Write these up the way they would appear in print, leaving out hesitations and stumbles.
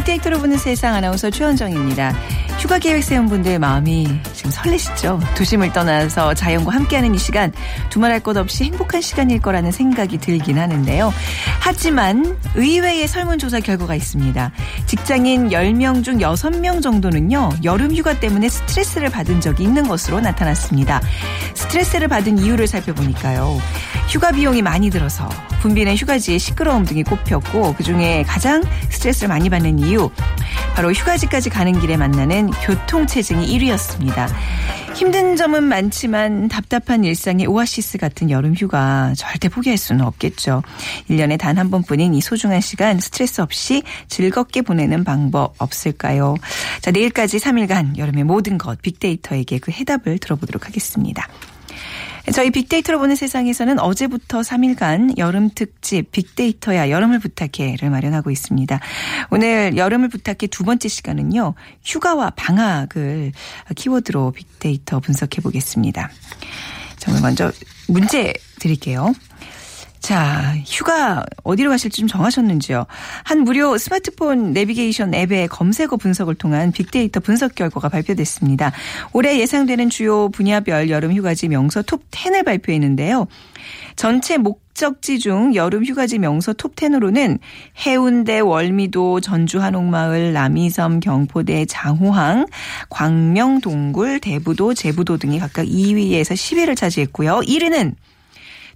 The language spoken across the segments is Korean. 빅데이터로 보는 세상 아나운서 최원정입니다. 휴가 계획 세운 분들의 마음이 지금 설레시죠? 도심을 떠나서 자연과 함께하는 이 시간, 두말할 것 없이 행복한 시간일 거라는 생각이 들긴 하는데요. 하지만 의외의 설문조사 결과가 있습니다. 직장인 10명 중 6명 정도는요, 여름 휴가 때문에 스트레스를 받은 적이 있는 것으로 나타났습니다. 스트레스를 받은 이유를 살펴보니까요, 휴가 비용이 많이 들어서, 분비는 휴가지의 시끄러움 등이 꼽혔고, 그중에 가장 스트레스를 많이 받는 이유, 바로 휴가지까지 가는 길에 만나는 교통체증이 1위였습니다. 힘든 점은 많지만 답답한 일상의 오아시스 같은 여름 휴가 절대 포기할 수는 없겠죠. 1년에 단 한 번뿐인 이 소중한 시간 스트레스 없이 즐겁게 보내는 방법 없을까요? 자, 내일까지 3일간 여름의 모든 것 빅데이터에게 그 해답을 들어보도록 하겠습니다. 저희 빅데이터로 보는 세상에서는 어제부터 3일간 여름 특집 빅데이터야 여름을 부탁해를 마련하고 있습니다. 오늘 여름을 부탁해 두 번째 시간은요, 휴가와 방학을 키워드로 빅데이터 분석해 보겠습니다. 정말 먼저 문제 드릴게요. 자, 휴가 어디로 가실지 좀 정하셨는지요? 한 무료 스마트폰 내비게이션 앱의 검색어 분석을 통한 빅데이터 분석 결과가 발표됐습니다. 올해 예상되는 주요 분야별 여름 휴가지 명소 톱 10을 발표했는데요. 전체 목적지 중 여름 휴가지 명소 톱 10으로는 해운대, 월미도, 전주 한옥마을, 남이섬, 경포대, 장호항, 광명, 동굴, 대부도, 제부도 등이 각각 2위에서 10위를 차지했고요. 1위는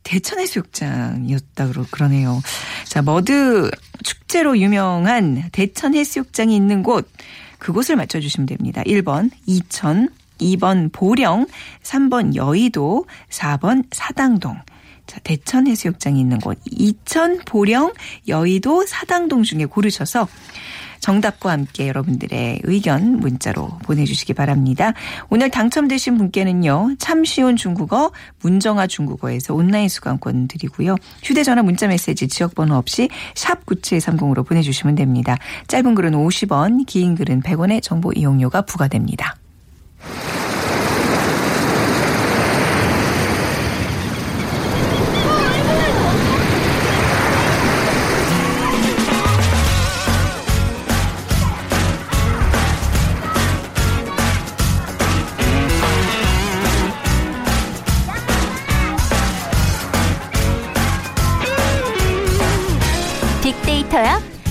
대천해수욕장이었다 그러네요. 자, 머드 축제로 유명한 대천해수욕장이 있는 곳, 그곳을 맞춰주시면 됩니다. 1번 이천, 2번 보령, 3번 여의도, 4번 사당동. 자, 대천해수욕장이 있는 곳, 이천, 보령, 여의도, 사당동 중에 고르셔서 정답과 함께 여러분들의 의견 문자로 보내주시기 바랍니다. 오늘 당첨되신 분께는요, 참 쉬운 중국어 문정아 중국어에서 온라인 수강권 드리고요. 휴대전화 문자메시지 지역번호 없이 샵 9730으로 보내주시면 됩니다. 짧은 글은 50원, 긴 글은 100원의 정보 이용료가 부과됩니다.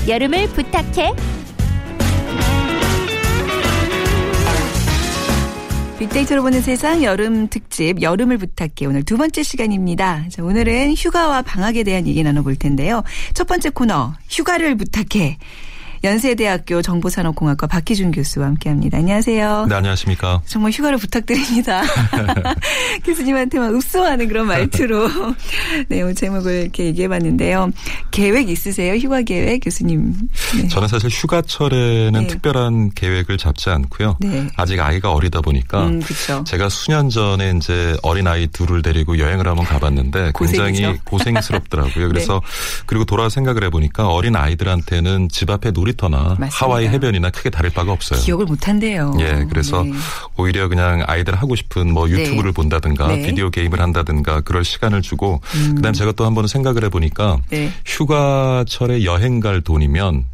여름을 부탁해. 빅데이터로 보는 세상 여름 특집 여름을 부탁해, 오늘 두 번째 시간입니다. 자, 오늘은 휴가와 방학에 대한 얘기 나눠볼 텐데요. 첫 번째 코너, 휴가를 부탁해. 연세대학교 정보산업공학과 박희준 교수와 함께합니다. 안녕하세요. 네, 안녕하십니까. 정말 휴가를 부탁드립니다. 교수님한테 막 읍소하는 그런 말투로 네, 오늘 제목을 이렇게 얘기해봤는데요. 계획 있으세요? 휴가 계획, 교수님? 네. 저는 사실 휴가철에는 네. 특별한 계획을 잡지 않고요. 네. 아직 아이가 어리다 보니까 그쵸. 제가 수년 전에 이제 어린 아이 둘을 데리고 여행을 한번 가봤는데 굉장히 고생스럽더라고요. 그래서 네. 그리고 돌아 생각을 해보니까 어린 아이들한테는 집 앞에 놀이 터나 하와이 해변이나 크게 다를 바가 없어요. 기억을 못한대요. 예, 그래서 네. 오히려 그냥 아이들 하고 싶은 뭐 유튜브를 네. 본다든가 네. 비디오 게임을 한다든가 그럴 시간을 주고 그다음 제가 또 한 번 생각을 해보니까 네. 휴가철에 여행 갈 돈이면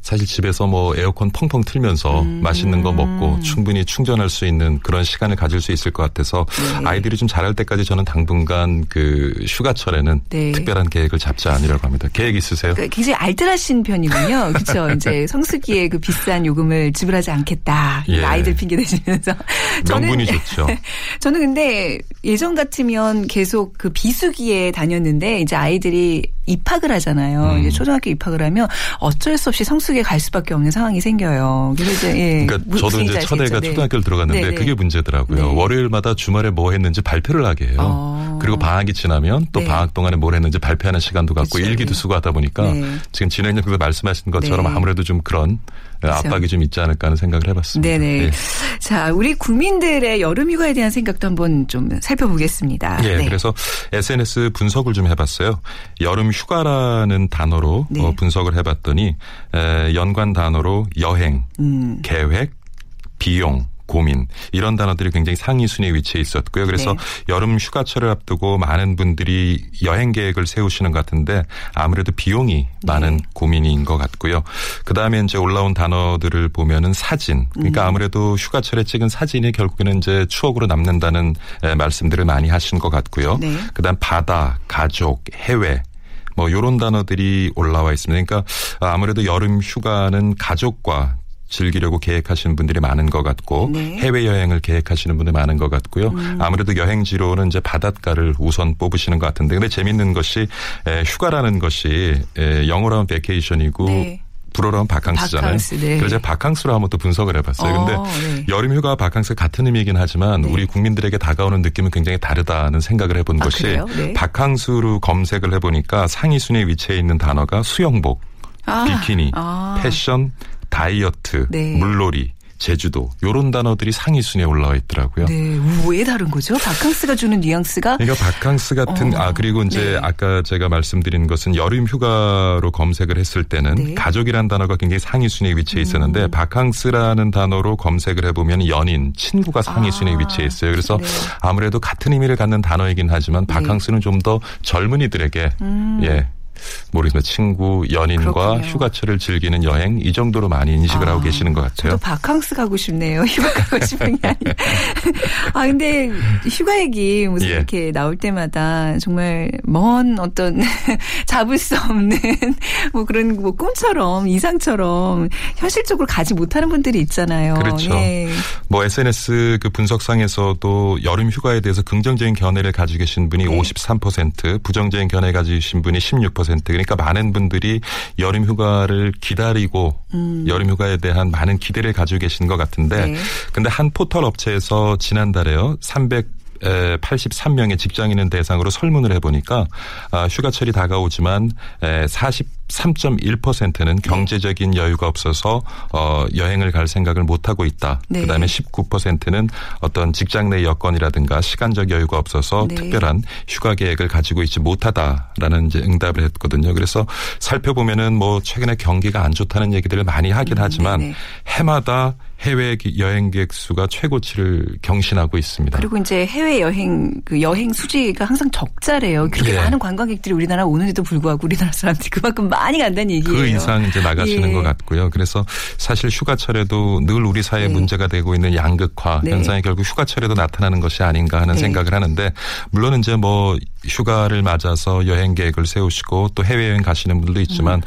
사실 집에서 뭐 에어컨 펑펑 틀면서 맛있는 거 먹고 충분히 충전할 수 있는 그런 시간을 가질 수 있을 것 같아서 네. 아이들이 좀 자랄 때까지 저는 당분간 그 휴가철에는 네. 특별한 계획을 잡지 않으려고 합니다. 계획 있으세요? 그러니까 굉장히 알뜰하신 편이군요. 그렇죠. 이제 성수기에 그 비싼 요금을 지불하지 않겠다. 예. 아이들 핑계 대시면서. 명분이 좋죠. 저는 근데 예전 같으면 계속 그 비수기에 다녔는데 이제 아이들이 입학을 하잖아요. 이제 초등학교 입학을 하면 어쩔 수 없이 성숙에 갈 수밖에 없는 상황이 생겨요. 그래서 이제 예. 그러니까 저도 이제 첫애가 네. 초등학교를 들어갔는데 네네. 그게 문제더라고요. 네. 월요일마다 주말에 뭐 했는지 발표를 하게 해요. 그리고 방학이 지나면 또 네. 방학 동안에 뭘 했는지 발표하는 시간도 갖고 그렇죠. 일기도 쓰고 하다 보니까 네. 지금 진행자께서 말씀하신 것처럼 네. 아무래도 좀 그런 그렇죠. 압박이 좀 있지 않을까 하는 생각을 해봤습니다. 네네. 네. 자, 우리 국민들의 여름휴가에 대한 생각도 한번 좀 살펴보겠습니다. 네. 네. 그래서 SNS 분석을 좀 해봤어요. 여름휴가라는 단어로 네. 분석을 해봤더니 연관 단어로 여행, 계획, 비용, 고민 이런 단어들이 굉장히 상위 순위에 위치해 있었고요. 그래서 네. 여름 휴가철을 앞두고 많은 분들이 여행 계획을 세우시는 것 같은데 아무래도 비용이 많은 네. 고민인 것 같고요. 그다음에 이제 올라온 단어들을 보면은 사진. 그러니까 아무래도 휴가철에 찍은 사진이 결국에는 이제 추억으로 남는다는 말씀들을 많이 하신 것 같고요. 네. 그다음 바다, 가족, 해외. 뭐 요런 단어들이 올라와 있습니다. 그러니까 아무래도 여름 휴가는 가족과 즐기려고 계획하시는 분들이 많은 것 같고 네. 해외여행을 계획하시는 분들 많은 것 같고요. 아무래도 여행지로는 이제 바닷가를 우선 뽑으시는 것 같은데 근데 재밌는 것이 휴가라는 것이 영어로 하면 베케이션이고 네. 불어라운 바캉스잖아요. 바캉스, 네. 그래서 바캉스로 한번 또 분석을 해봤어요. 그런데 네. 여름휴가와 바캉스 같은 의미이긴 하지만 네. 우리 국민들에게 다가오는 느낌은 굉장히 다르다는 생각을 해본 것이 네. 바캉스로 검색을 해보니까 상위 순위에 위치해 있는 단어가 수영복, 비키니, 패션, 다이어트, 네. 물놀이, 제주도 이런 단어들이 상위 순위에 올라와 있더라고요. 네, 왜 다른 거죠? 바캉스가 주는 뉘앙스가? 그러니까 바캉스 같은 그리고 이제 네. 아까 제가 말씀드린 것은 여름 휴가로 검색을 했을 때는 네. 가족이라는 단어가 굉장히 상위 순위에 위치해 있었는데 바캉스라는 단어로 검색을 해보면 연인, 친구가 상위 순위에 위치해 있어요. 그래서 네. 아무래도 같은 의미를 갖는 단어이긴 하지만 바캉스는 네. 좀 더 젊은이들에게 예. 모르겠지만 친구, 연인과 그렇군요. 휴가철을 즐기는 여행 이 정도로 많이 인식을 하고 계시는 것 같아요. 저도 바캉스 가고 싶네요. 휴가 가고 싶은 게 아니라. 아 근데 휴가 얘기 무슨 예. 이렇게 나올 때마다 정말 먼 어떤 잡을 수 없는 뭐 그런 뭐 꿈처럼 이상처럼 현실적으로 가지 못하는 분들이 있잖아요. 그렇죠. 예. 뭐 SNS 그 분석상에서도 여름 휴가에 대해서 긍정적인 견해를 가지고 계신 분이 네. 53%, 부정적인 견해 가지고 계신 분이 16%. 그러니까 많은 분들이 여름휴가를 기다리고 여름휴가에 대한 많은 기대를 가지고 계신 것 같은데 네. 근데 한 포털 업체에서 지난달에요. 383명의 직장인을 대상으로 설문을 해보니까 휴가철이 다가오지만 43.1%는 경제적인 여유가 없어서 여행을 갈 생각을 못하고 있다. 네. 그다음에 19%는 어떤 직장 내 여건이라든가 시간적 여유가 없어서 네. 특별한 휴가 계획을 가지고 있지 못하다라는 이제 응답을 했거든요. 그래서 살펴보면은 뭐 최근에 경기가 안 좋다는 얘기들을 많이 하긴 하지만 네네. 해마다 해외 여행객 수가 최고치를 경신하고 있습니다. 그리고 이제 해외 여행 그 여행 수지가 항상 적자래요. 그렇게 네. 많은 관광객들이 우리나라 오는데도 불구하고 우리나라 사람들이 그만큼 많이 간다는 얘기예요. 그 이상 이제 나가시는 예. 것 같고요. 그래서 사실 휴가철에도 늘 우리 사회에 네. 문제가 되고 있는 양극화 네. 현상이 결국 휴가철에도 나타나는 것이 아닌가 하는 네. 생각을 하는데 물론 이제 뭐 휴가를 맞아서 여행 계획을 세우시고 또 해외여행 가시는 분들도 있지만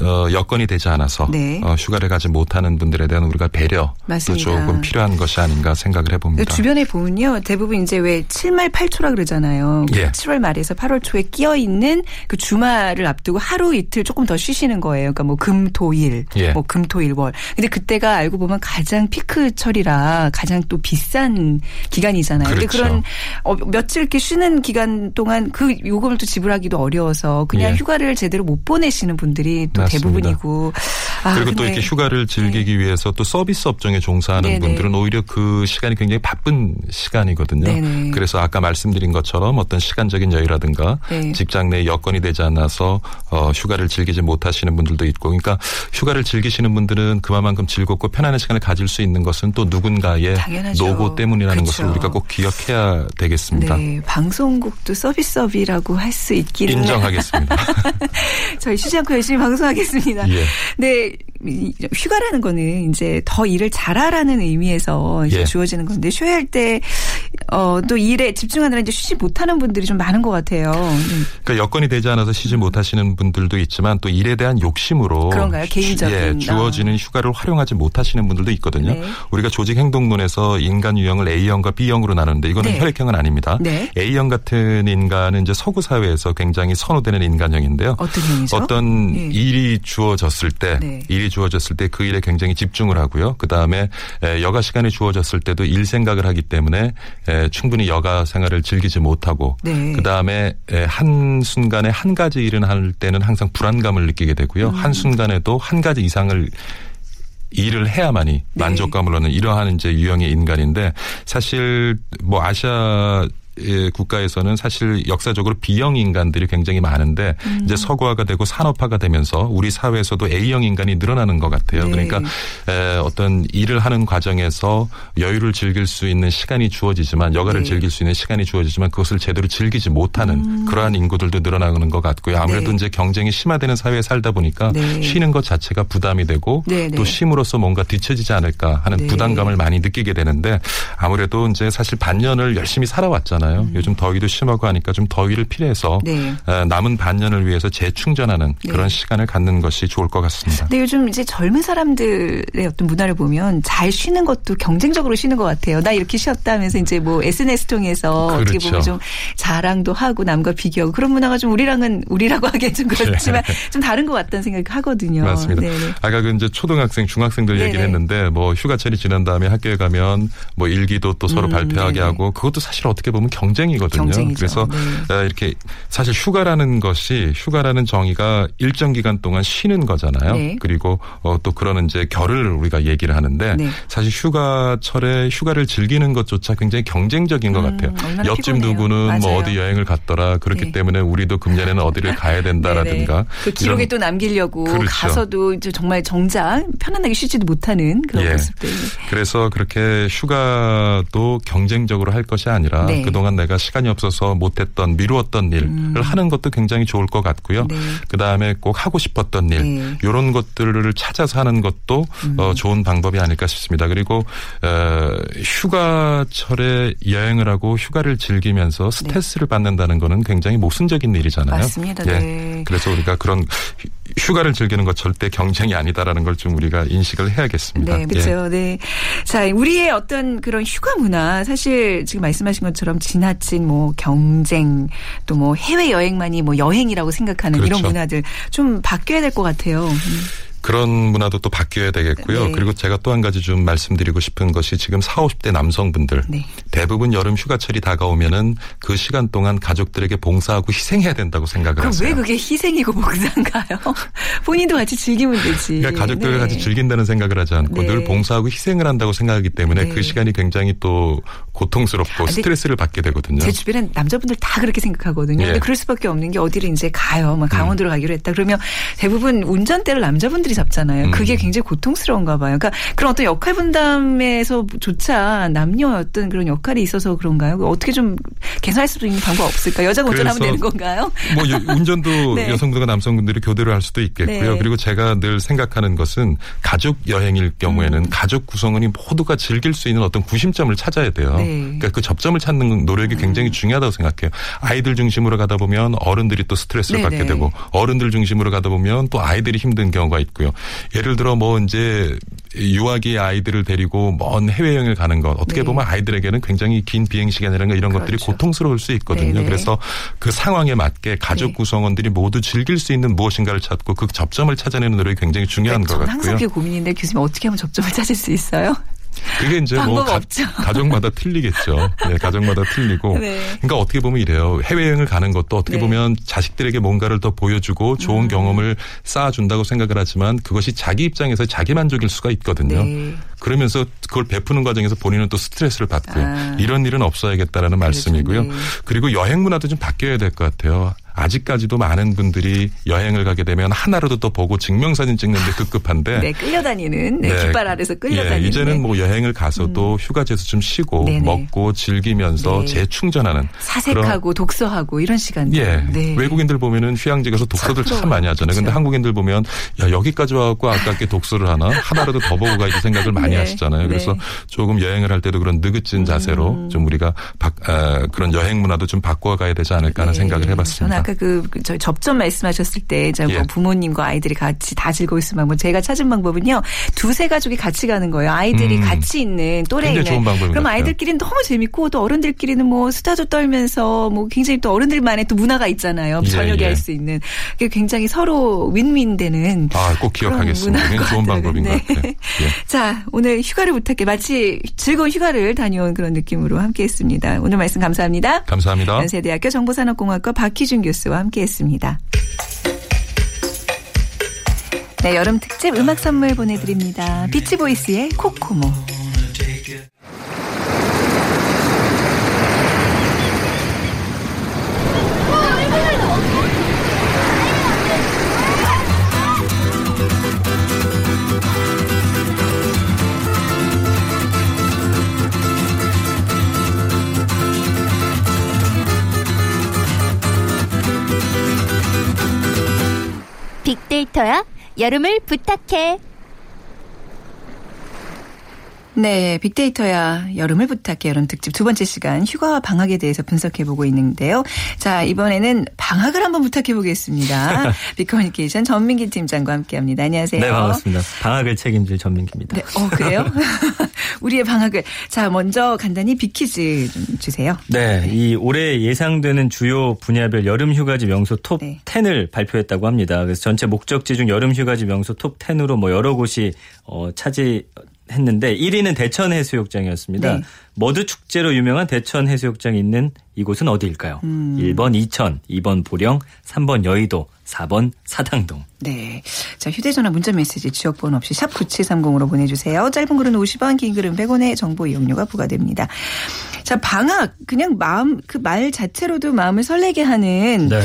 여건이 되지 않아서 네. 휴가를 가지 못하는 분들에 대한 우리가 배려 또 조금 필요한 것이 아닌가 생각을 해봅니다. 주변에 보면요. 대부분 이제 왜 7말 8초라 그러잖아요. 예. 7월 말에서 8월 초에 끼어있는 그 주말을 앞두고 하루 이틀 조금 더 쉬시는 거예요. 그러니까 뭐 금, 토, 일, 예. 뭐 금, 토, 일, 월. 근데 그때가 알고 보면 가장 피크철이라 가장 또 비싼 기간이잖아요. 그런데 그렇죠. 그런 며칠 이렇게 쉬는 기간 동안 그 요금을 또 지불하기도 어려워서 그냥 예. 휴가를 제대로 못 보내시는 분들이 또 맞습니다. 대부분이고. 그리고 또 이렇게 휴가를 즐기기 네. 위해서 또 서비스 업종에 종사하는 네네. 분들은 오히려 그 시간이 굉장히 바쁜 시간이거든요. 네네. 그래서 아까 말씀드린 것처럼 어떤 시간적인 여유라든가 네. 직장 내 여건이 되지 않아서 휴가를 즐기지 못하시는 분들도 있고 그러니까 휴가를 즐기시는 분들은 그만큼 즐겁고 편안한 시간을 가질 수 있는 것은 또 누군가의 당연하죠. 노고 때문이라는 그렇죠. 것을 우리가 꼭 기억해야 되겠습니다. 네. 방송국도 서비스업이라고 할 수 있기를 인정하겠습니다. 저희 쉬지 않고 열심히 방송하겠습니다. 예. 네. 휴가라는 거는 이제 더 일을 잘하라는 의미에서 이제 예. 주어지는 건데 휴회할 때 또 일에 집중하느라 이제 쉬지 못하는 분들이 좀 많은 것 같아요. 그러니까 여건이 되지 않아서 쉬지 못하시는 분들도 있지만 또 일에 대한 욕심으로 그런가요? 개인적인 예, 주어지는 휴가를 활용하지 못하시는 분들도 있거든요. 네. 우리가 조직 행동론에서 인간 유형을 A형과 B형으로 나누는데 이거는 네. 혈액형은 아닙니다. 네. A형 같은 인간은 이제 서구 사회에서 굉장히 선호되는 인간형인데요. 어떤 형이죠? 어떤 예. 일이 주어졌을 때 네. 일이 주어졌을 때 그 일에 굉장히 집중을 하고요. 그다음에 여가 시간이 주어졌을 때도 일 생각을 하기 때문에 충분히 여가 생활을 즐기지 못하고 네. 그다음에 한순간에 한 가지 일을 할 때는 항상 불안감을 느끼게 되고요. 한순간에도 한 가지 이상을 일을 해야만이 네. 만족감을 얻는 이러한 이제 유형의 인간인데 사실 뭐 아시아 국가에서는 사실 역사적으로 B형 인간들이 굉장히 많은데 이제 서구화가 되고 산업화가 되면서 우리 사회에서도 A형 인간이 늘어나는 것 같아요. 네. 그러니까 어떤 일을 하는 과정에서 여유를 즐길 수 있는 시간이 주어지지만 여가를 네. 즐길 수 있는 시간이 주어지지만 그것을 제대로 즐기지 못하는 그러한 인구들도 늘어나는 것 같고요. 아무래도 네. 이제 경쟁이 심화되는 사회에 살다 보니까 네. 쉬는 것 자체가 부담이 되고 네. 또 쉼으로써 뭔가 뒤처지지 않을까 하는 네. 부담감을 많이 느끼게 되는데 아무래도 이제 사실 반년을 열심히 살아왔잖아요. 요즘 더위도 심하고 하니까 좀 더위를 피해서 네. 남은 반년을 위해서 재충전하는 네. 그런 시간을 갖는 것이 좋을 것 같습니다. 근데 요즘 이제 젊은 사람들의 어떤 문화를 보면 잘 쉬는 것도 경쟁적으로 쉬는 것 같아요. 나 이렇게 쉬었다 하면서 이제 뭐 SNS 통해서 그렇죠. 어떻게 보면 좀 자랑도 하고 남과 비교하고 그런 문화가 좀 우리라고 하기엔 좀 그렇지만 네. 좀 다른 것 같다는 생각이 하거든요. 맞습니다. 네네. 아까 그 이제 초등학생, 중학생들 네네. 얘기를 했는데 뭐 휴가철이 지난 다음에 학교에 가면 뭐 일기도 또 서로 발표하게 네네. 하고 그것도 사실 어떻게 보면 경쟁이거든요. 경쟁이죠. 그래서 네. 이렇게 사실 휴가라는 것이 휴가라는 정의가 일정 기간 동안 쉬는 거잖아요. 네. 그리고 또 그런 이제 결을 우리가 얘기를 하는데 네. 사실 휴가철에 휴가를 즐기는 것조차 굉장히 경쟁적인 것 같아요. 옆집 피곤해요. 누구는 맞아요. 뭐 어디 여행을 갔더라. 그렇기 네. 때문에 우리도 금년에는 어디를 가야 된다라든가. 그 기록에 또 남기려고 그렇죠. 가서도 이제 정말 정작 편안하게 쉬지도 못하는 그런 예. 모습들. 그래서 그렇게 휴가도 경쟁적으로 할 것이 아니라 네. 그동안 내가 시간이 없어서 못했던 미루었던 일을 하는 것도 굉장히 좋을 것 같고요. 네. 그다음에 꼭 하고 싶었던 일 네. 이런 것들을 찾아서 하는 것도 좋은 방법이 아닐까 싶습니다. 그리고 휴가철에 여행을 하고 휴가를 즐기면서 스트레스를 네. 받는다는 거는 굉장히 모순적인 일이잖아요. 맞습니다. 네. 예. 그래서 우리가 그런 휴가를 즐기는 것 절대 경쟁이 아니다라는 걸 좀 우리가 인식을 해야겠습니다. 네, 그렇죠. 예. 네. 자, 우리의 어떤 그런 휴가 문화 사실 지금 말씀하신 것처럼 지나친 뭐 경쟁 또 뭐 해외 여행만이 뭐 여행이라고 생각하는 그렇죠. 이런 문화들 좀 바뀌어야 될 것 같아요. 그런 문화도 또 바뀌어야 되겠고요. 네. 그리고 제가 또 한 가지 좀 말씀드리고 싶은 것이 지금 40, 50대 남성분들 네. 대부분 여름 휴가철이 다가오면은 그 시간 동안 가족들에게 봉사하고 희생해야 된다고 생각을 그럼 하세요. 왜 그게 희생이고 봉사인가요? 본인도 같이 즐기면 되지. 그러니까 가족들과 네. 같이 즐긴다는 생각을 하지 않고 네. 늘 봉사하고 희생을 한다고 생각하기 때문에 네. 그 시간이 굉장히 또 고통스럽고 스트레스를 받게 되거든요. 제 주변엔 남자분들 다 그렇게 생각하거든요. 네. 근데 그럴 수밖에 없는 게 어디를 이제 가요. 막 강원도로 가기로 했다. 그러면 대부분 운전대를 남자분들이 잡잖아요. 그게 굉장히 고통스러운가 봐요. 그러니까 그런 어떤 역할 분담에서조차 남녀 어떤 그런 역할이 있어서 그런가요? 어떻게 좀 개선할 수 있는 방법 없을까? 여자가 운전하면 되는 건가요? 뭐 운전도 네. 여성분과 남성분들이 교대로 할 수도 있겠고요. 네. 그리고 제가 늘 생각하는 것은 가족 여행일 경우에는 가족 구성원이 모두가 즐길 수 있는 어떤 구심점을 찾아야 돼요. 네. 그러니까 그 접점을 찾는 노력이 굉장히 중요하다고 생각해요. 아이들 중심으로 가다 보면 어른들이 또 스트레스를 네. 받게 되고 어른들 중심으로 가다 보면 또 아이들이 힘든 경우가 있고요. 예를 들어 뭐 이제 유아기 아이들을 데리고 먼 해외여행을 가는 것 어떻게 네. 보면 아이들에게는 굉장히 긴 비행시간이라든가 이런 그렇죠. 것들이 고통스러울 수 있거든요. 네네. 그래서 그 상황에 맞게 가족 네. 구성원들이 모두 즐길 수 있는 무엇인가를 찾고 그 접점을 찾아내는 노력이 굉장히 중요한 것 같고요. 항상 그게 고민인데 교수님 어떻게 하면 접점을 찾을 수 있어요? 그게 이제 뭐 가정마다 틀리겠죠. 네, 가정마다 틀리고. 네. 그러니까 어떻게 보면 이래요. 해외여행을 가는 것도 어떻게 네. 보면 자식들에게 뭔가를 더 보여주고 좋은 경험을 쌓아준다고 생각을 하지만 그것이 자기 입장에서 자기 만족일 수가 있거든요. 네. 그러면서 그걸 베푸는 과정에서 본인은 또 스트레스를 받고요. 이런 일은 없어야겠다라는 말씀이고요. 네. 그리고 여행 문화도 좀 바뀌어야 될 것 같아요. 아직까지도 많은 분들이 여행을 가게 되면 하나라도 더 보고 증명사진 찍는데 급급한데. 네, 끌려다니는. 네, 깃발 아래서 끌려다니는. 네, 이제는 뭐 여행을 가서도 휴가지에서 좀 쉬고 네네. 먹고 즐기면서 네. 재충전하는. 사색하고 그런, 독서하고 이런 시간들. 예, 네. 외국인들 보면은 휴양지 가서 독서들 참 많이 하잖아요. 그런데 그렇죠. 한국인들 보면 야 여기까지 와갖고 아깝게 독서를 하나 하나라도 더 보고 가야지 생각을 많이 네. 하시잖아요. 그래서 네. 조금 여행을 할 때도 그런 느긋진 자세로 좀 우리가 그런 여행 문화도 좀 바꿔가야 되지 않을까 하는 네. 생각을 해봤습니다. 저는 아까 그 저 접점 말씀하셨을 때 예. 부모님과 아이들이 같이 다 즐거울 수 있는 방법. 제가 찾은 방법은요. 두세 가족이 같이 가는 거예요. 아이들이 같이 있는 또래 있는. 좋은 방법인 그럼 아이들끼리는 너무 재밌고 또 어른들끼리는 뭐 수다도 떨면서 뭐 굉장히 또 어른들만의 또 문화가 있잖아요. 저녁에 예, 예. 할 수 있는. 굉장히 서로 윈윈되는. 아, 꼭 기억하겠습니다. 좋은 방법인 네. 것 같아요. 예. 자, 오늘 휴가를 부탁해 마치 즐거운 휴가를 다녀온 그런 느낌으로 함께했습니다. 오늘 말씀 감사합니다. 감사합니다. 연세대학교 정보산업공학과 박희준 교수와 함께했습니다. 네, 여름 특집 음악 선물 보내드립니다. 비치보이스의 코코모. 빅데이터야 여름을 부탁해. 네. 빅데이터야 여름을 부탁해. 여름 특집 두 번째 시간 휴가와 방학에 대해서 분석해보고 있는데요. 자, 이번에는 방학을 한번 부탁해보겠습니다. 빅커뮤니케이션 전민기 팀장과 함께합니다. 안녕하세요. 네. 반갑습니다. 방학을 책임질 전민기입니다. 네, 그래요? 우리의 방학을. 자, 먼저 간단히 빅퀴즈 좀 주세요. 네. 네. 이 올해 예상되는 주요 분야별 여름 휴가지 명소 톱 10을 네. 발표했다고 합니다. 그래서 전체 목적지 중 여름 휴가지 명소 톱 10으로 뭐 여러 곳이 했는데 1위는 대천 해수욕장이었습니다. 네. 머드 축제로 유명한 대천 해수욕장이 있는 이곳은 어디일까요? 1번 이천, 2번 보령, 3번 여의도, 4번 사당동. 네. 자, 휴대전화 문자메시지 지역번호 없이 샵 9730으로 보내주세요. 짧은 글은 50원, 긴 글은 100원의 정보 이용료가 부과됩니다. 자, 방학. 그냥 마음, 그 말 자체로도 마음을 설레게 하는 네.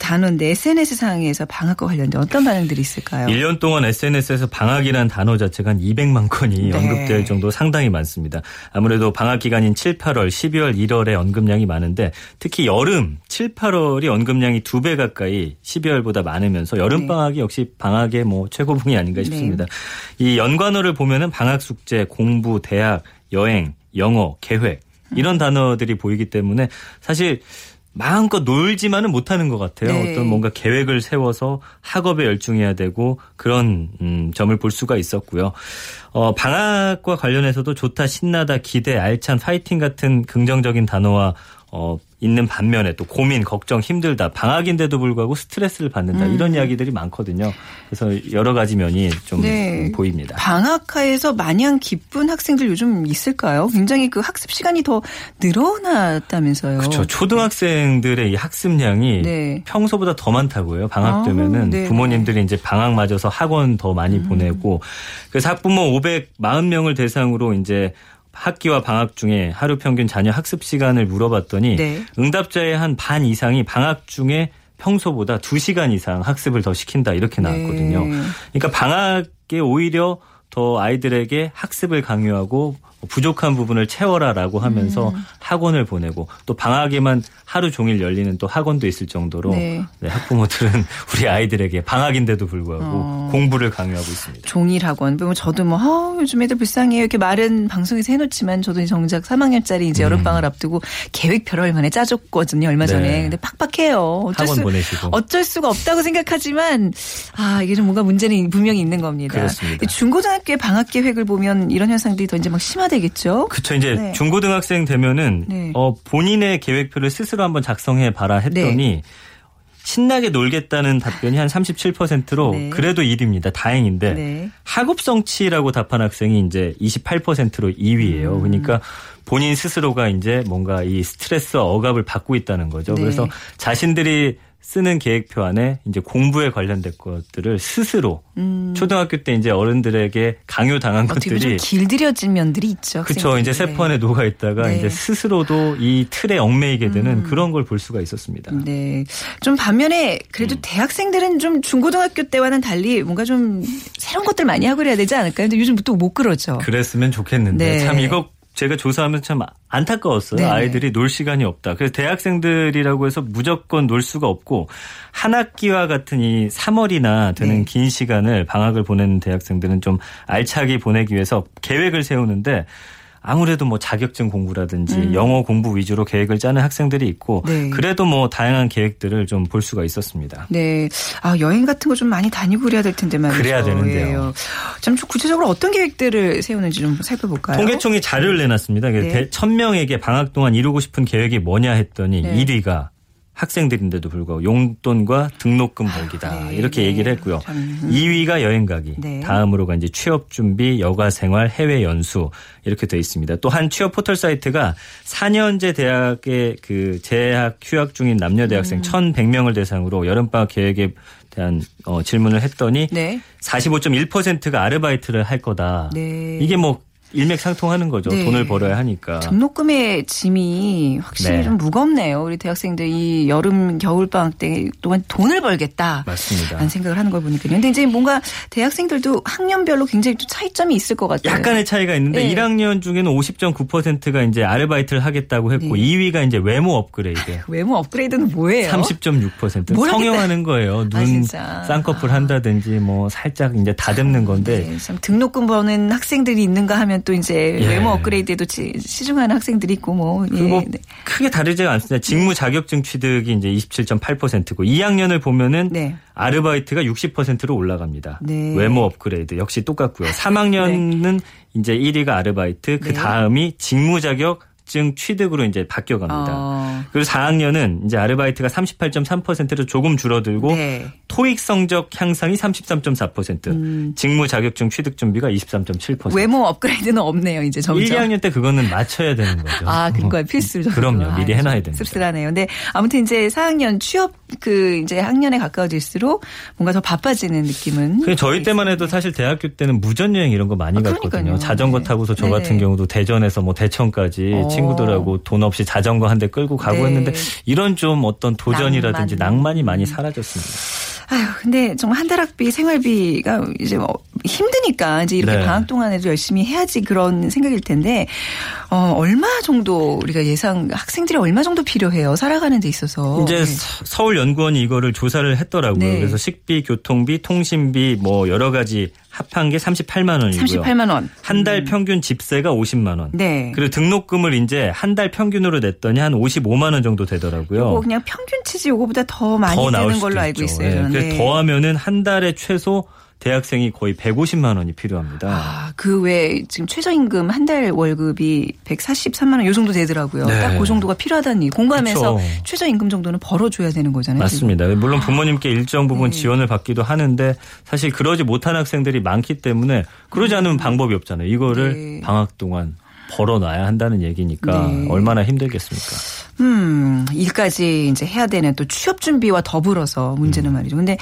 단어인데 SNS상에서 방학과 관련된 어떤 반응들이 있을까요? 1년 동안 SNS에서 방학이라는 단어 자체가 한 200만 건이 네. 언급될 정도 상당히 많습니다. 아무래도 방학 기간인 7, 8월, 12월, 1월의 언급량이 많은데 특히 여름 7, 8월이 언급량이 2배 가까이 12월보다 많으면서 여름 방학이 역시 방학의 뭐 최고봉이 아닌가 싶습니다. 네. 이 연관어를 보면은 방학 숙제, 공부, 대학, 여행, 영어, 계획 이런 단어들이 보이기 때문에 사실 마음껏 놀지만은 못하는 것 같아요. 네. 어떤 뭔가 계획을 세워서 학업에 열중해야 되고 그런 점을 볼 수가 있었고요. 방학과 관련해서도 좋다, 신나다, 기대, 알찬, 파이팅 같은 긍정적인 단어와 있는 반면에 또 고민, 걱정, 힘들다, 방학인데도 불구하고 스트레스를 받는다 이런 이야기들이 많거든요. 그래서 여러 가지 면이 좀 네. 보입니다. 방학하에서 마냥 기쁜 학생들 요즘 있을까요? 굉장히 그 학습 시간이 더 늘어났다면서요. 그렇죠. 초등학생들의 이 학습량이 네. 평소보다 더 많다고요. 방학 되면은 네. 부모님들이 이제 방학 맞아서 학원 더 많이 보내고 그래서 학부모 540명을 대상으로 이제 학기와 방학 중에 하루 평균 자녀 학습 시간을 물어봤더니 네. 응답자의 한 반 이상이 방학 중에 평소보다 2시간 이상 학습을 더 시킨다 이렇게 나왔거든요. 네. 그러니까 방학에 오히려 더 아이들에게 학습을 강요하고 부족한 부분을 채워라라고 하면서 학원을 보내고 또 방학에만 하루 종일 열리는 또 학원도 있을 정도로 네. 네, 학부모들은 우리 아이들에게 방학인데도 불구하고 공부를 강요하고 있습니다. 종일 학원. 저도 요즘 애들 불쌍해요. 이렇게 말은 방송에서 해놓지만 저도 정작 3학년짜리 이제 여름방을 앞두고 계획 별월 만에 짜줬거든요. 얼마 전에. 네. 근데 팍팍해요. 학원 보내시고. 어쩔 수가 없다고 생각하지만 이게 좀 뭔가 문제는 분명히 있는 겁니다. 그렇습니다. 중고등학교의 방학 계획을 보면 이런 현상들이 더 이제 막 심하다. 되겠죠. 그렇죠. 이제 네. 중고등학생 되면은 네. 본인의 계획표를 스스로 한번 작성해 봐라 했더니 네. 신나게 놀겠다는 답변이 한 37%로 네. 그래도 1위입니다. 다행인데 네. 학업 성취라고 답한 학생이 이제 28%로 2위예요. 그러니까 본인 스스로가 이제 뭔가 이 스트레스 억압을 받고 있다는 거죠. 네. 그래서 자신들이 쓰는 계획표 안에 이제 공부에 관련된 것들을 스스로 초등학교 때 이제 어른들에게 강요당한 것들이 좀 길들여진 면들이 있죠. 그렇죠. 이제 세포안에 녹아 있다가 이제 스스로도 이 틀에 얽매이게 되는 그런 걸 볼 수가 있었습니다. 네. 좀 반면에 그래도 대학생들은 좀 중고등학교 때와는 달리 뭔가 좀 새로운 것들 많이 하고 그래야 되지 않을까요? 근데 요즘 보통 못 그러죠. 그랬으면 좋겠는데 네. 참 이거 제가 조사하면서 참 안타까웠어요. 네네. 아이들이 놀 시간이 없다. 그래서 대학생들이라고 해서 무조건 놀 수가 없고 한 학기와 같은 이 3월이나 되는 네. 긴 시간을 방학을 보내는 대학생들은 좀 알차게 보내기 위해서 계획을 세우는데 아무래도 뭐 자격증 공부라든지 영어 공부 위주로 계획을 짜는 학생들이 있고 네. 그래도 뭐 다양한 계획들을 좀 볼 수가 있었습니다. 네, 아 여행 같은 거 좀 많이 다니고 그래야 될 텐데 말이죠. 그래야 되는데요. 예. 좀 구체적으로 어떤 계획들을 세우는지 좀 살펴볼까요? 통계청이 자료를 내놨습니다. 네. 1,000명에게 방학 동안 이루고 싶은 계획이 뭐냐 했더니 네. 1위가 학생들인데도 불구하고 용돈과 등록금 벌기다. 아, 네, 이렇게 네, 얘기를 했고요. 참, 2위가 여행 가기. 네. 다음으로가 이제 취업 준비, 여가 생활, 해외 연수 이렇게 돼 있습니다. 또 한 취업 포털 사이트가 4년제 대학에 그 재학 휴학 중인 남녀 대학생 1,100명을 대상으로 여름 방학 계획에 대한 질문을 했더니 네. 45.1%가 아르바이트를 할 거다. 네. 이게 뭐 일맥상통하는 거죠. 네. 돈을 벌어야 하니까. 등록금의 짐이 확실히 네. 좀 무겁네요. 우리 대학생들 이 여름 겨울방학 때 동안 돈을 벌겠다. 맞습니다. 라는 생각을 하는 걸 보니까요. 근데 이제 뭔가 대학생들도 학년별로 굉장히 좀 차이점이 있을 것 같아요. 약간의 차이가 있는데 네. 1학년 중에는 50.9%가 이제 아르바이트를 하겠다고 했고 네. 2위가 이제 외모 업그레이드. 외모 업그레이드는 뭐예요? 30.6%. 성형하는 거예요. 눈 쌍꺼풀 한다든지 뭐 살짝 이제 다듬는 건데. 네. 참 등록금 버는 학생들이 있는가 하면 또 이제 예. 외모 업그레이드에도 시중하는 학생들이 있고 뭐. 예. 그리고 크게 다르지 않습니다. 직무 자격증 취득이 이제 27.8%고 2학년을 보면은 네. 아르바이트가 60%로 올라갑니다. 네. 외모 업그레이드 역시 똑같고요. 3학년은 네. 이제 1위가 아르바이트, 그 다음이 네. 직무 자격증 취득으로 이제 바뀌어 갑니다. 그리고 4학년은 이제 아르바이트가 38.3%로 조금 줄어들고 네. 토익 성적 향상이 33.4%, 직무 자격증 취득 준비가 23.7%. 외모 업그레이드는 없네요, 이제 점점. 1, 2학년 때 그거는 맞춰야 되는 거죠. 아, 그거야 필수죠. 그럼요, 미리 해놔야 됩니다. 씁쓸하네요. 근데 아무튼 이제 4학년 취업 그 이제 학년에 가까워질수록 뭔가 더 바빠지는 느낌은. 저희 때만 해도 사실 대학교 때는 무전 여행 이런 거 많이 갔거든요. 그러니까요. 자전거 네. 타고서 저 같은 네네. 경우도 대전에서 뭐 대천까지 친구들하고 돈 없이 자전거 한 대 끌고 가고. 네. 했는데 이런 좀 어떤 도전이라든지 낭만이 많이 사라졌습니다. 아유, 근데 정말 한 달 학비 생활비가 이제 뭐 힘드니까 이제 이렇게 네. 방학 동안에도 열심히 해야지 그런 생각일 텐데 얼마 정도 우리가 예상 학생들이 얼마 정도 필요해요 살아가는 데 있어서 이제 네. 서울연구원이 이거를 조사를 했더라고요. 네. 그래서 식비, 교통비, 통신비 뭐 여러 가지 합한 게 38만 원이고요. 38만 원. 한 달 평균 집세가 50만 원. 네. 그리고 등록금을 이제 한 달 평균으로 냈더니 한 55만 원 정도 되더라고요. 이거 그냥 평균 치지 이거보다 더 많이 내는 걸로 알고 있어요. 네. 그래서 네. 더하면은 한 달에 최소 대학생이 거의 150만 원이 필요합니다. 아, 그 외에 지금 최저임금 한 달 월급이 143만 원 이 정도 되더라고요. 네. 딱 그 정도가 필요하다니 공감해서 그쵸. 최저임금 정도는 벌어줘야 되는 거잖아요. 맞습니다. 지금. 물론 부모님께 일정 부분 네. 지원을 받기도 하는데 사실 그러지 못한 학생들이 많기 때문에 그러지 않으면 방법이 없잖아요. 이거를 네. 방학 동안. 벌어놔야 한다는 얘기니까 네. 얼마나 힘들겠습니까? 일까지 이제 해야 되는 또 취업 준비와 더불어서 문제는 말이죠. 근데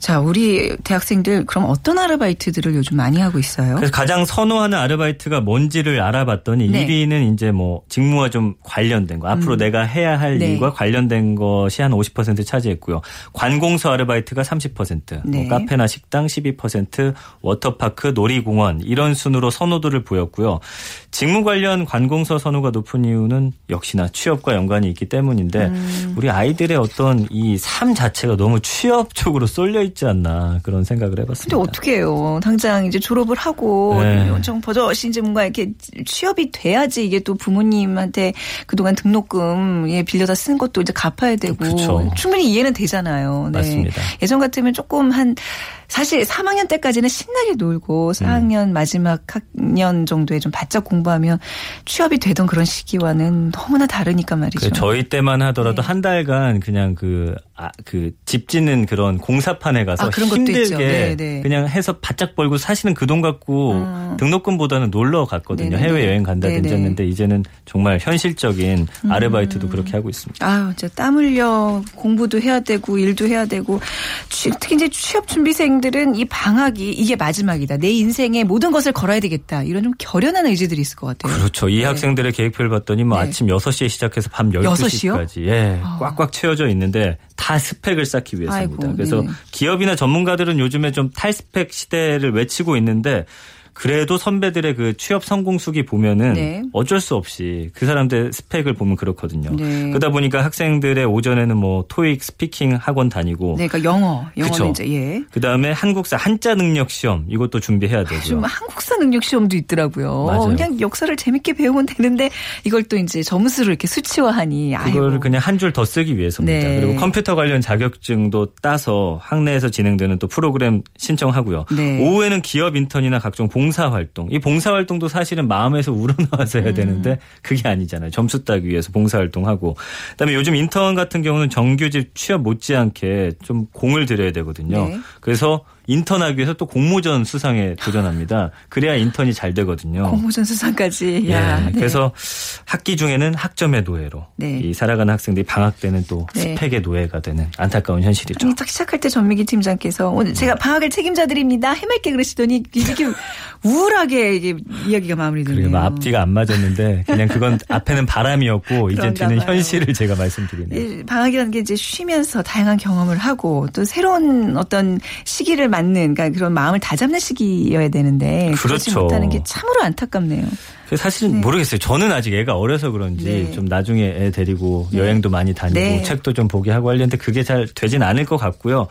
자, 우리 대학생들 그럼 어떤 아르바이트들을 요즘 많이 하고 있어요? 그래서 가장 선호하는 아르바이트가 뭔지를 알아봤더니 네. 1위는 이제 뭐 직무와 좀 관련된 거. 앞으로 내가 해야 할 네. 일과 관련된 것이 한 50% 차지했고요. 관공서 아르바이트가 30%, 네. 뭐 카페나 식당 12%, 워터파크, 놀이공원 이런 순으로 선호도를 보였고요. 직무 관련 관공서 선호가 높은 이유는 역시나 취업과 연관이 있기 때문인데 우리 아이들의 어떤 이 삶 자체가 너무 취업 쪽으로 쏠려 있지 않나 그런 생각을 해봤습니다. 근데 어떻게 해요? 당장 이제 졸업을 하고 네. 엄청 버젓이 이제 뭔가 이렇게 취업이 돼야지 이게 또 부모님한테 그동안 등록금에 빌려다 쓴 것도 이제 갚아야 되고 그쵸. 충분히 이해는 되잖아요. 네. 맞습니다. 예전 같으면 조금 한 사실 3학년 때까지는 신나게 놀고 4학년 마지막 학년 정도에 좀 바짝 공부하면 취업이 되던 그런 시기와는 너무나 다르니까 말이죠. 그 저희 때만 하더라도 네. 한 달간 그냥 그 집 짓는 그런 공사판에 가서 힘들게 그냥 해서 바짝 벌고 사실은 그 돈 갖고 등록금보다는 놀러 갔거든요. 네네. 해외여행 간다든지 했는데 이제는 정말 현실적인 아르바이트도 그렇게 하고 있습니다. 아, 진짜 땀 흘려 공부도 해야 되고 일도 해야 되고 특히 이제 취업 준비생들은 이 방학이 이게 마지막이다. 내 인생에 모든 것을 걸어야 되겠다. 이런 좀 결연한 의지들이 있을 것 같아요. 그렇죠. 이 학생들의 계획표를 봤더니 뭐 아침 6시에 시작해서 밤 12시까지 예, 꽉꽉 채워져 있는데 다 스펙을 쌓기 위해서입니다. 아이고, 그래서 기업이나 전문가들은 요즘에 좀 탈스펙 시대를 외치고 있는데 그래도 선배들의 그 취업 성공수기 보면은 어쩔 수 없이 그 사람들 스펙을 보면 그렇거든요. 네. 그러다 보니까 학생들의 오전에는 뭐 토익 스피킹 학원 다니고. 네, 그러니까 영어는 이제 예. 그 다음에 한국사 한자 능력 시험 이것도 준비해야 되죠. 요즘 한국사 능력 시험도 있더라고요. 맞아요. 그냥 역사를 재밌게 배우면 되는데 이걸 또 이제 점수로 이렇게 수치화하니. 그걸 그냥 한 줄 더 쓰기 위해서입니다. 네. 그리고 컴퓨터 관련 자격증도 따서 학내에서 진행되는 또 프로그램 신청하고요. 네. 오후에는 기업 인턴이나 각종 봉사활동. 이 봉사활동도 사실은 마음에서 우러나와서 해야 되는데 그게 아니잖아요. 점수 따기 위해서 봉사활동하고. 그다음에 요즘 인턴 같은 경우는 정규직 취업 못지않게 좀 공을 들여야 되거든요. 네. 그래서 인턴하기 위해서 또 공모전 수상에 도전합니다. 그래야 인턴이 잘 되거든요. 공모전 수상까지. 야, 네. 그래서 학기 중에는 학점의 노예로 이 살아가는 학생들이 방학 때는 또 스펙의 노예가 되는 안타까운 현실이죠. 아니, 딱 시작할 때 전민기 팀장께서 오늘 제가 방학을 책임져드립니다. 해맑게 그러시더니 이렇게 우울하게 이게 이야기가 마무리되네요. 그리고 앞뒤가 안 맞았는데 그냥 그건 앞에는 바람이었고 이제 뒤는 현실을 제가 말씀드리네요. 방학이라는 게 이제 쉬면서 다양한 경험을 하고 또 새로운 어떤 시기를 맞는 그러니까 그런 마음을 다잡는 시기여야 되는데 그렇지 못하는 게 참으로 안타깝네요. 사실은 모르겠어요. 저는 아직 애가 어려서 그런지 좀 나중에 애 데리고 여행도 많이 다니고 책도 좀 보게 하고 하려는데 그게 잘 되진 않을 것 같고요.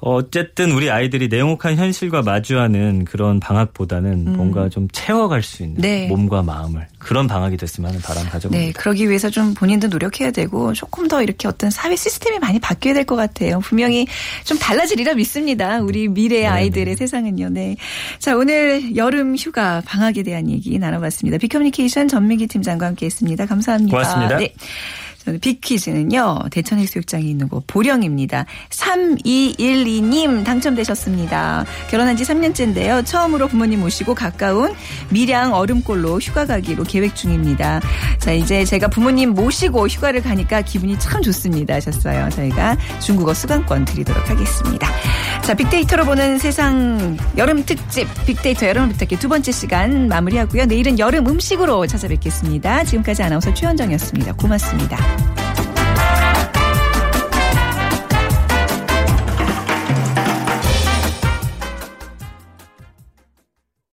어쨌든 우리 아이들이 냉혹한 현실과 마주하는 그런 방학보다는 뭔가 좀 채워갈 수 있는 몸과 마음을 그런 방학이 됐으면 하는 바람 가져봅니다. 네, 그러기 위해서 좀 본인도 노력해야 되고 조금 더 이렇게 어떤 사회 시스템이 많이 바뀌어야 될 것 같아요. 분명히 좀 달라지리라 믿습니다. 우리 미래의 아이들의 세상은요. 네, 자 오늘 여름 휴가 방학에 대한 얘기 나눠봤습니다. 빅커뮤니케이션 전민기 팀장과 함께했습니다. 감사합니다. 고맙습니다. 네. 빅퀴즈는요. 대천 해수욕장에 있는 곳 보령입니다. 3212님 당첨되셨습니다. 결혼한 지 3년째인데요. 처음으로 부모님 모시고 가까운 밀양 얼음골로 휴가 가기로 계획 중입니다. 자 이제 제가 부모님 모시고 휴가를 가니까 기분이 참 좋습니다 하셨어요. 저희가 중국어 수강권 드리도록 하겠습니다. 자 빅데이터로 보는 세상 여름 특집 빅데이터 여름 특집 두 번째 시간 마무리하고요. 내일은 여름 음식으로 찾아뵙겠습니다. 지금까지 아나운서 최현정이었습니다. 고맙습니다.